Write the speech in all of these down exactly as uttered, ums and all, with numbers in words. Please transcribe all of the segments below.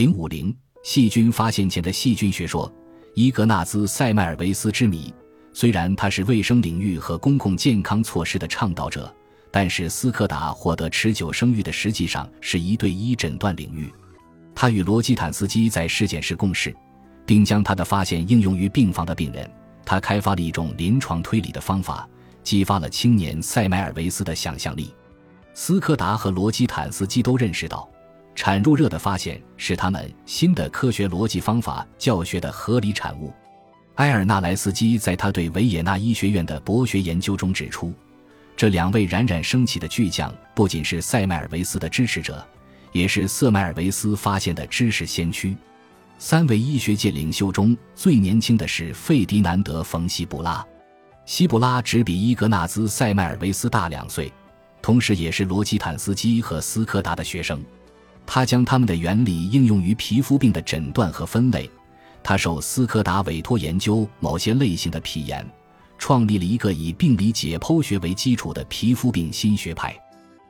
零五零细菌发现前的细菌学说。伊格纳兹·塞迈尔维斯之谜，虽然他是卫生领域和公共健康措施的倡导者，但是斯科达获得持久声誉的实际上是一对一诊断领域。他与罗基坦斯基在实验室共事，并将他的发现应用于病房的病人。他开发了一种临床推理的方法，激发了青年塞迈尔维斯的想象力。斯科达和罗基坦斯基都认识到，产褥热的发现是他们新的科学逻辑方法教学的合理产物。埃尔纳莱斯基在他对维也纳医学院的博学研究中指出，这两位冉冉升起的巨匠不仅是塞迈尔维斯的支持者，也是塞迈尔维斯发现的知识先驱。三位医学界领袖中最年轻的是费迪南德·冯·希布拉。希布拉只比伊格纳兹·塞迈尔维斯大两岁，同时也是罗基坦斯基和斯科达的学生。他将他们的原理应用于皮肤病的诊断和分类。他受斯科达委托研究某些类型的皮炎，创立了一个以病理解剖学为基础的皮肤病新学派。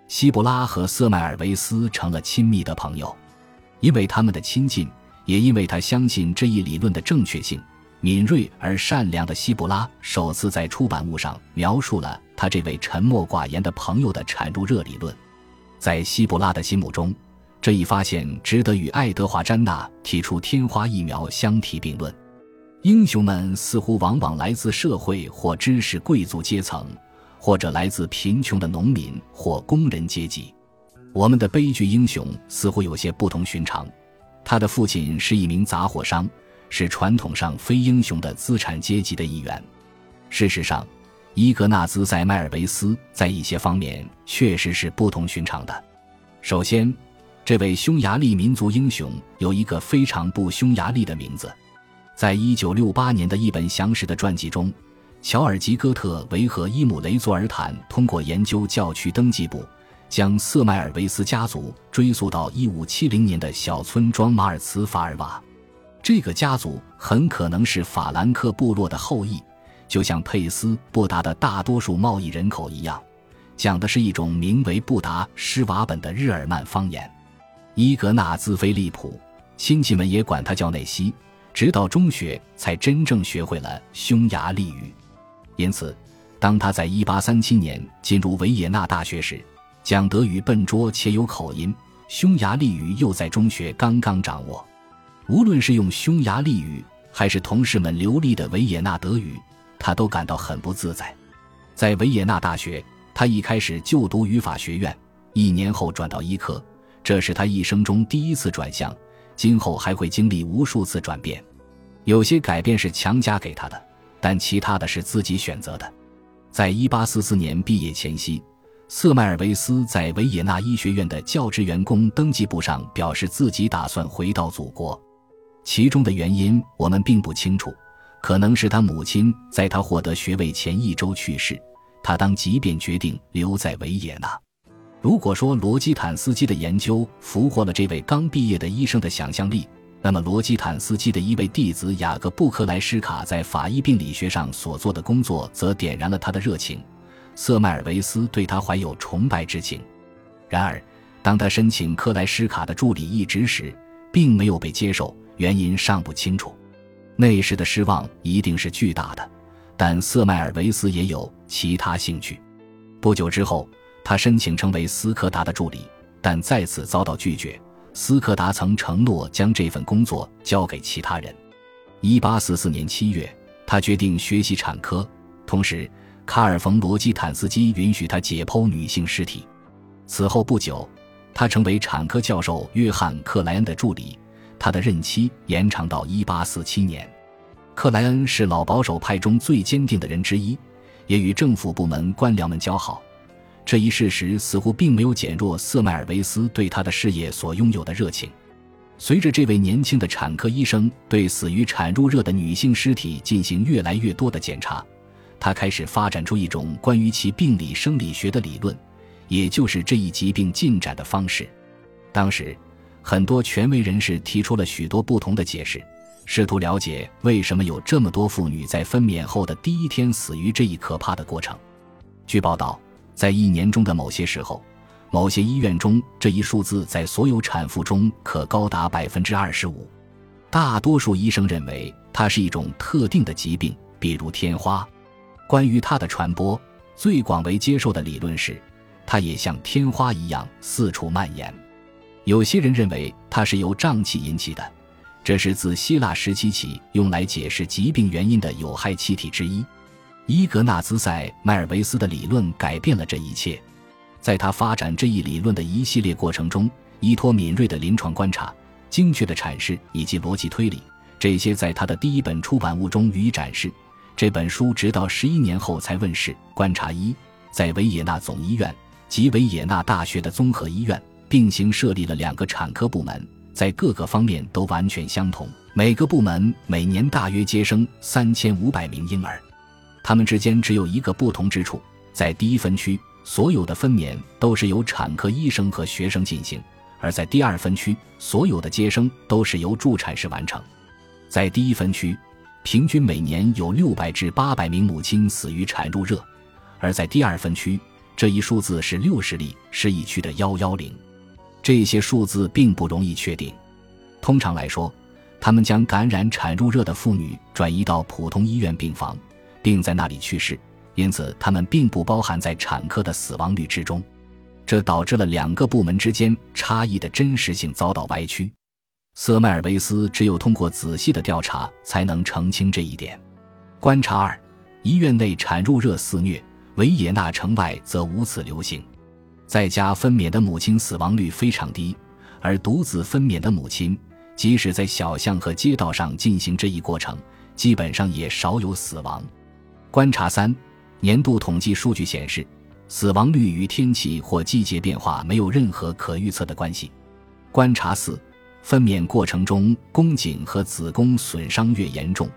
希布拉和塞迈尔维斯成了亲密的朋友，因为他们的亲近，也因为他相信这一理论的正确性。敏锐而善良的希布拉首次在出版物上描述了他这位沉默寡言的朋友的产褥热理论。在希布拉的心目中，这一发现值得与爱德华·詹纳提出天花疫苗相提并论。英雄们似乎往往来自社会或知识贵族阶层，或者来自贫穷的农民或工人阶级。我们的悲剧英雄似乎有些不同寻常，他的父亲是一名杂货商，是传统上非英雄的资产阶级的一员。事实上，伊格纳兹·塞迈尔维斯在一些方面确实是不同寻常的。首先，这位匈牙利民族英雄有一个非常不匈牙利的名字。在一九六八年的一本详实的传记中，乔尔吉·戈特维和伊姆雷佐尔坦通过研究教区登记簿，将塞迈尔维斯家族追溯到一五七零年的小村庄马尔茨法尔瓦。这个家族很可能是法兰克部落的后裔，就像佩斯布达的大多数贸易人口一样，讲的是一种名为布达施瓦本的日耳曼方言。伊格纳兹·菲利普，亲戚们也管他叫内西，直到中学才真正学会了匈牙利语。因此，当他在一八三七年进入维也纳大学时，讲德语笨拙且有口音，匈牙利语又在中学刚刚掌握。无论是用匈牙利语，还是同事们流利的维也纳德语，他都感到很不自在。在维也纳大学，他一开始就读语法学院，一年后转到医科。这是他一生中第一次转向，今后还会经历无数次转变。有些改变是强加给他的，但其他的是自己选择的。在一八四四年毕业前夕，塞迈尔维斯在维也纳医学院的教职员工登记簿上表示自己打算回到祖国。其中的原因我们并不清楚，可能是他母亲在他获得学位前一周去世，他当即便决定留在维也纳。如果说罗基坦斯基的研究俘获了这位刚毕业的医生的想象力，那么罗基坦斯基的一位弟子雅各布·克莱施卡在法医病理学上所做的工作则点燃了他的热情。塞迈尔维斯对他怀有崇拜之情，然而当他申请克莱施卡的助理一职时，并没有被接受，原因尚不清楚。那时的失望一定是巨大的，但塞迈尔维斯也有其他兴趣。不久之后，他申请成为斯科达的助理，但再次遭到拒绝。斯科达曾承诺将这份工作交给其他人。一八四四年七月，他决定学习产科，同时卡尔·冯·罗基坦斯基允许他解剖女性尸体。此后不久，他成为产科教授约翰·克莱恩的助理，他的任期延长到一八四七年。克莱恩是老保守派中最坚定的人之一，也与政府部门官僚们交好。这一事实似乎并没有减弱塞迈尔维斯对他的事业所拥有的热情。随着这位年轻的产科医生对死于产褥热的女性尸体进行越来越多的检查，他开始发展出一种关于其病理生理学的理论，也就是这一疾病进展的方式。当时，很多权威人士提出了许多不同的解释，试图了解为什么有这么多妇女在分娩后的第一天死于这一可怕的过程。据报道，在一年中的某些时候，某些医院中这一数字在所有产妇中可高达 百分之二十五。 大多数医生认为它是一种特定的疾病，比如天花。关于它的传播，最广为接受的理论是它也像天花一样四处蔓延。有些人认为它是由瘴气引起的，这是自希腊时期起用来解释疾病原因的有害气体之一。伊格纳兹塞迈尔维斯的理论改变了这一切。在他发展这一理论的一系列过程中，依托敏锐的临床观察、精确的阐释以及逻辑推理，这些在他的第一本出版物中予以展示。这本书直到十一年后才问世。观察一，在维也纳总医院及维也纳大学的综合医院并行设立了两个产科部门，在各个方面都完全相同。每个部门每年大约接生三千五百名婴儿，他们之间只有一个不同之处，在第一分区，所有的分娩都是由产科医生和学生进行，而在第二分区，所有的接生都是由助产士完成。在第一分区，平均每年有六百至八百名母亲死于产褥热，而在第二分区，这一数字是六十例，是疫区的一百一十。这些数字并不容易确定。通常来说，他们将感染产褥热的妇女转移到普通医院病房，并在那里去世，因此他们并不包含在产科的死亡率之中。这导致了两个部门之间差异的真实性遭到歪曲。瑟迈尔维斯只有通过仔细的调查才能澄清这一点。观察二，医院内产褥热肆虐，维也纳城外则无此流行。在家分娩的母亲死亡率非常低，而独自分娩的母亲，即使在小巷和街道上进行这一过程，基本上也少有死亡。观察三，年度统计数据显示，死亡率与天气或季节变化没有任何可预测的关系。观察四，分娩过程中宫颈和子宫损伤越严重，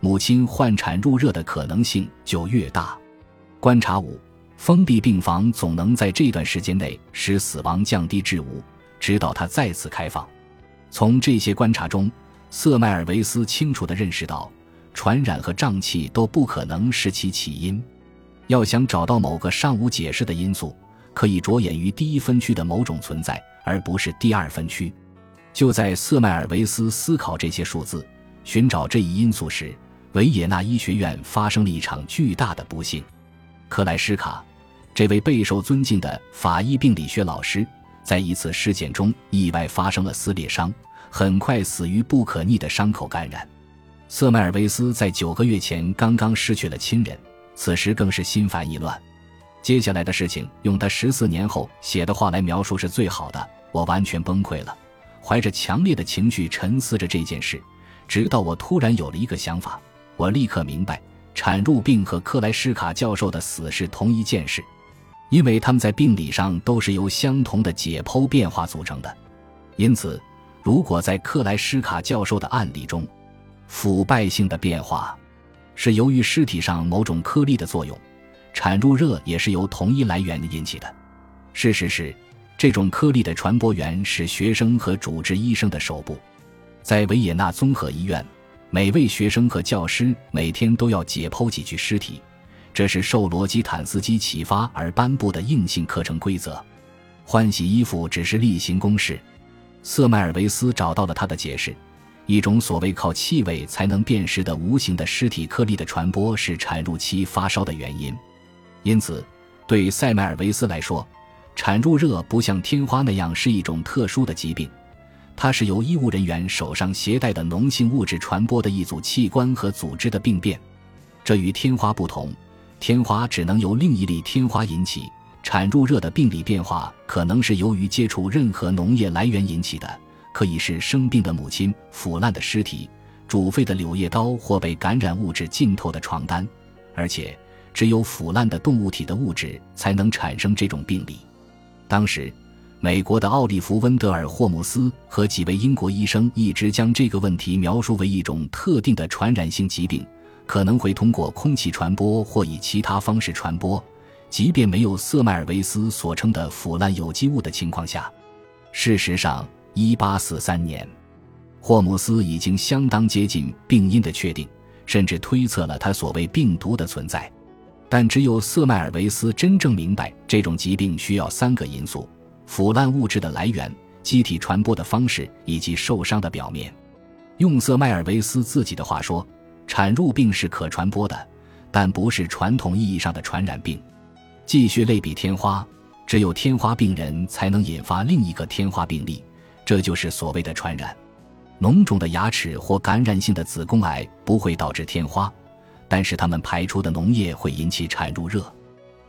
母亲患产褥热的可能性就越大。观察五，封闭病房总能在这段时间内使死亡降低至无，直到它再次开放。从这些观察中，瑟迈尔维斯清楚地认识到，传染和瘴气都不可能是其起因。要想找到某个尚无解释的因素，可以着眼于第一分区的某种存在，而不是第二分区。就在瑟迈尔维斯思考这些数字，寻找这一因素时，维也纳医学院发生了一场巨大的不幸。克莱施卡，这位备受尊敬的法医病理学老师，在一次尸检中意外发生了撕裂伤，很快死于不可逆的伤口感染。瑟迈尔维斯在九个月前刚刚失去了亲人，此时更是心烦意乱。接下来的事情用他十四年后写的话来描述是最好的：我完全崩溃了，怀着强烈的情绪沉思着这件事，直到我突然有了一个想法，我立刻明白产褥病和克莱施卡教授的死是同一件事，因为他们在病理上都是由相同的解剖变化组成的。因此，如果在克莱施卡教授的案例中，腐败性的变化是由于尸体上某种颗粒的作用，产褥热也是由同一来源引起的。事实是，这种颗粒的传播源是学生和主治医生的手部。在维也纳综合医院，每位学生和教师每天都要解剖几具尸体，这是受罗基坦斯基启发而颁布的硬性课程规则。换洗衣服只是例行公事。瑟迈尔维斯找到了他的解释：一种所谓靠气味才能辨识的无形的尸体颗粒的传播是产褥期发烧的原因。因此，对塞迈尔维斯来说，产褥热不像天花那样是一种特殊的疾病，它是由医务人员手上携带的脓性物质传播的一组器官和组织的病变。这与天花不同，天花只能由另一例天花引起，产褥热的病理变化可能是由于接触任何脓液来源引起的，可以是生病的母亲、腐烂的尸体、煮沸的柳叶刀或被感染物质浸透的床单，而且只有腐烂的动物体的物质才能产生这种病理。当时，美国的奥利弗·温德尔霍姆斯和几位英国医生一直将这个问题描述为一种特定的传染性疾病，可能会通过空气传播或以其他方式传播，即便没有瑟迈尔维斯所称的腐烂有机物的情况下。事实上，一八四三年，霍姆斯已经相当接近病因的确定，甚至推测了他所谓病毒的存在。但只有瑟迈尔维斯真正明白，这种疾病需要三个因素：腐烂物质的来源、机体传播的方式以及受伤的表面。用瑟迈尔维斯自己的话说，产褥病是可传播的，但不是传统意义上的传染病。继续类比天花，只有天花病人才能引发另一个天花病例，这就是所谓的传染。脓肿的牙齿或感染性的子宫癌不会导致天花，但是它们排出的脓液会引起产褥热。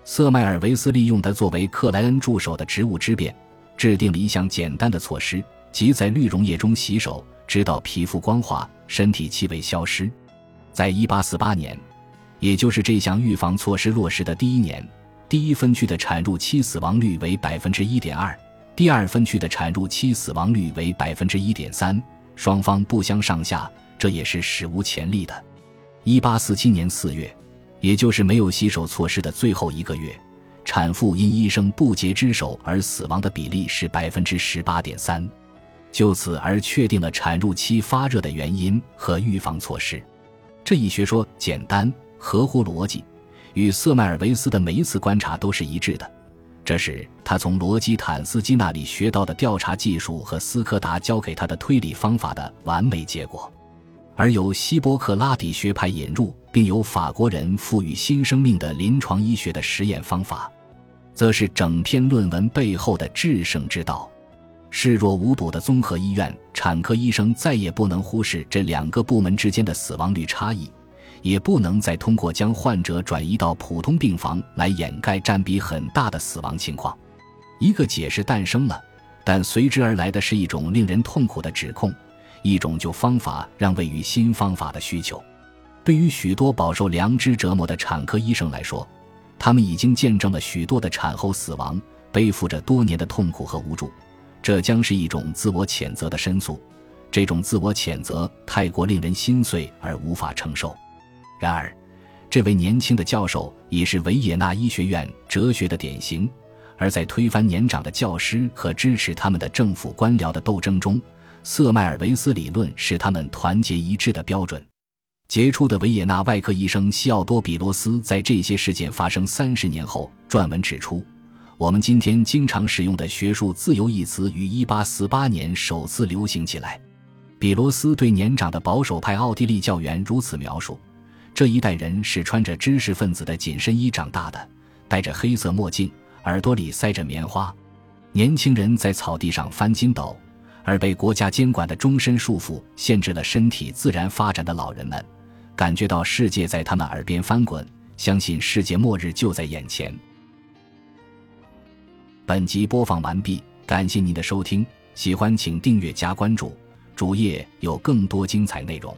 瑟迈尔维斯利用的作为克莱恩助手的植物之便，制定了一项简单的措施，即在绿溶液中洗手，直到皮肤光滑，身体气味消失。在一八四八年，也就是这项预防措施落实的第一年，第一分区的产褥期死亡率为 百分之一点二， 第二分区的产褥期死亡率为 百分之一点三， 双方不相上下，这也是史无前例的。一八四七年四月，也就是没有洗手措施的最后一个月，产妇因医生不洁之手而死亡的比例是 百分之十八点三， 就此而确定了产褥期发热的原因和预防措施。这一学说简单合乎逻辑，与瑟迈尔维斯的每一次观察都是一致的，这是他从罗基坦斯基那里学到的调查技术和斯科达教给他的推理方法的完美结果。而由希波克拉底学派引入并由法国人赋予新生命的临床医学的实验方法，则是整篇论文背后的制胜之道。视若无睹的综合医院产科医生再也不能忽视这两个部门之间的死亡率差异，也不能再通过将患者转移到普通病房来掩盖占比很大的死亡情况。一个解释诞生了，但随之而来的是一种令人痛苦的指控，一种旧方法让位于新方法的需求。对于许多饱受良知折磨的产科医生来说，他们已经见证了许多的产后死亡，背负着多年的痛苦和无助，这将是一种自我谴责的申诉。这种自我谴责太过令人心碎而无法承受。然而，这位年轻的教授已是维也纳医学院哲学的典型，而在推翻年长的教师和支持他们的政府官僚的斗争中，瑟迈尔维斯理论是他们团结一致的标准。杰出的维也纳外科医生西奥多·比罗斯在这些事件发生三十年后撰文指出，我们今天经常使用的学术自由一词于一八四八年首次流行起来。比罗斯对年长的保守派奥地利教员如此描述，这一代人是穿着知识分子的紧身衣长大的，戴着黑色墨镜，耳朵里塞着棉花。年轻人在草地上翻筋斗，而被国家监管的终身束缚限制了身体自然发展的老人们，感觉到世界在他们耳边翻滚，相信世界末日就在眼前。本集播放完毕，感谢您的收听，喜欢请订阅加关注，主页有更多精彩内容。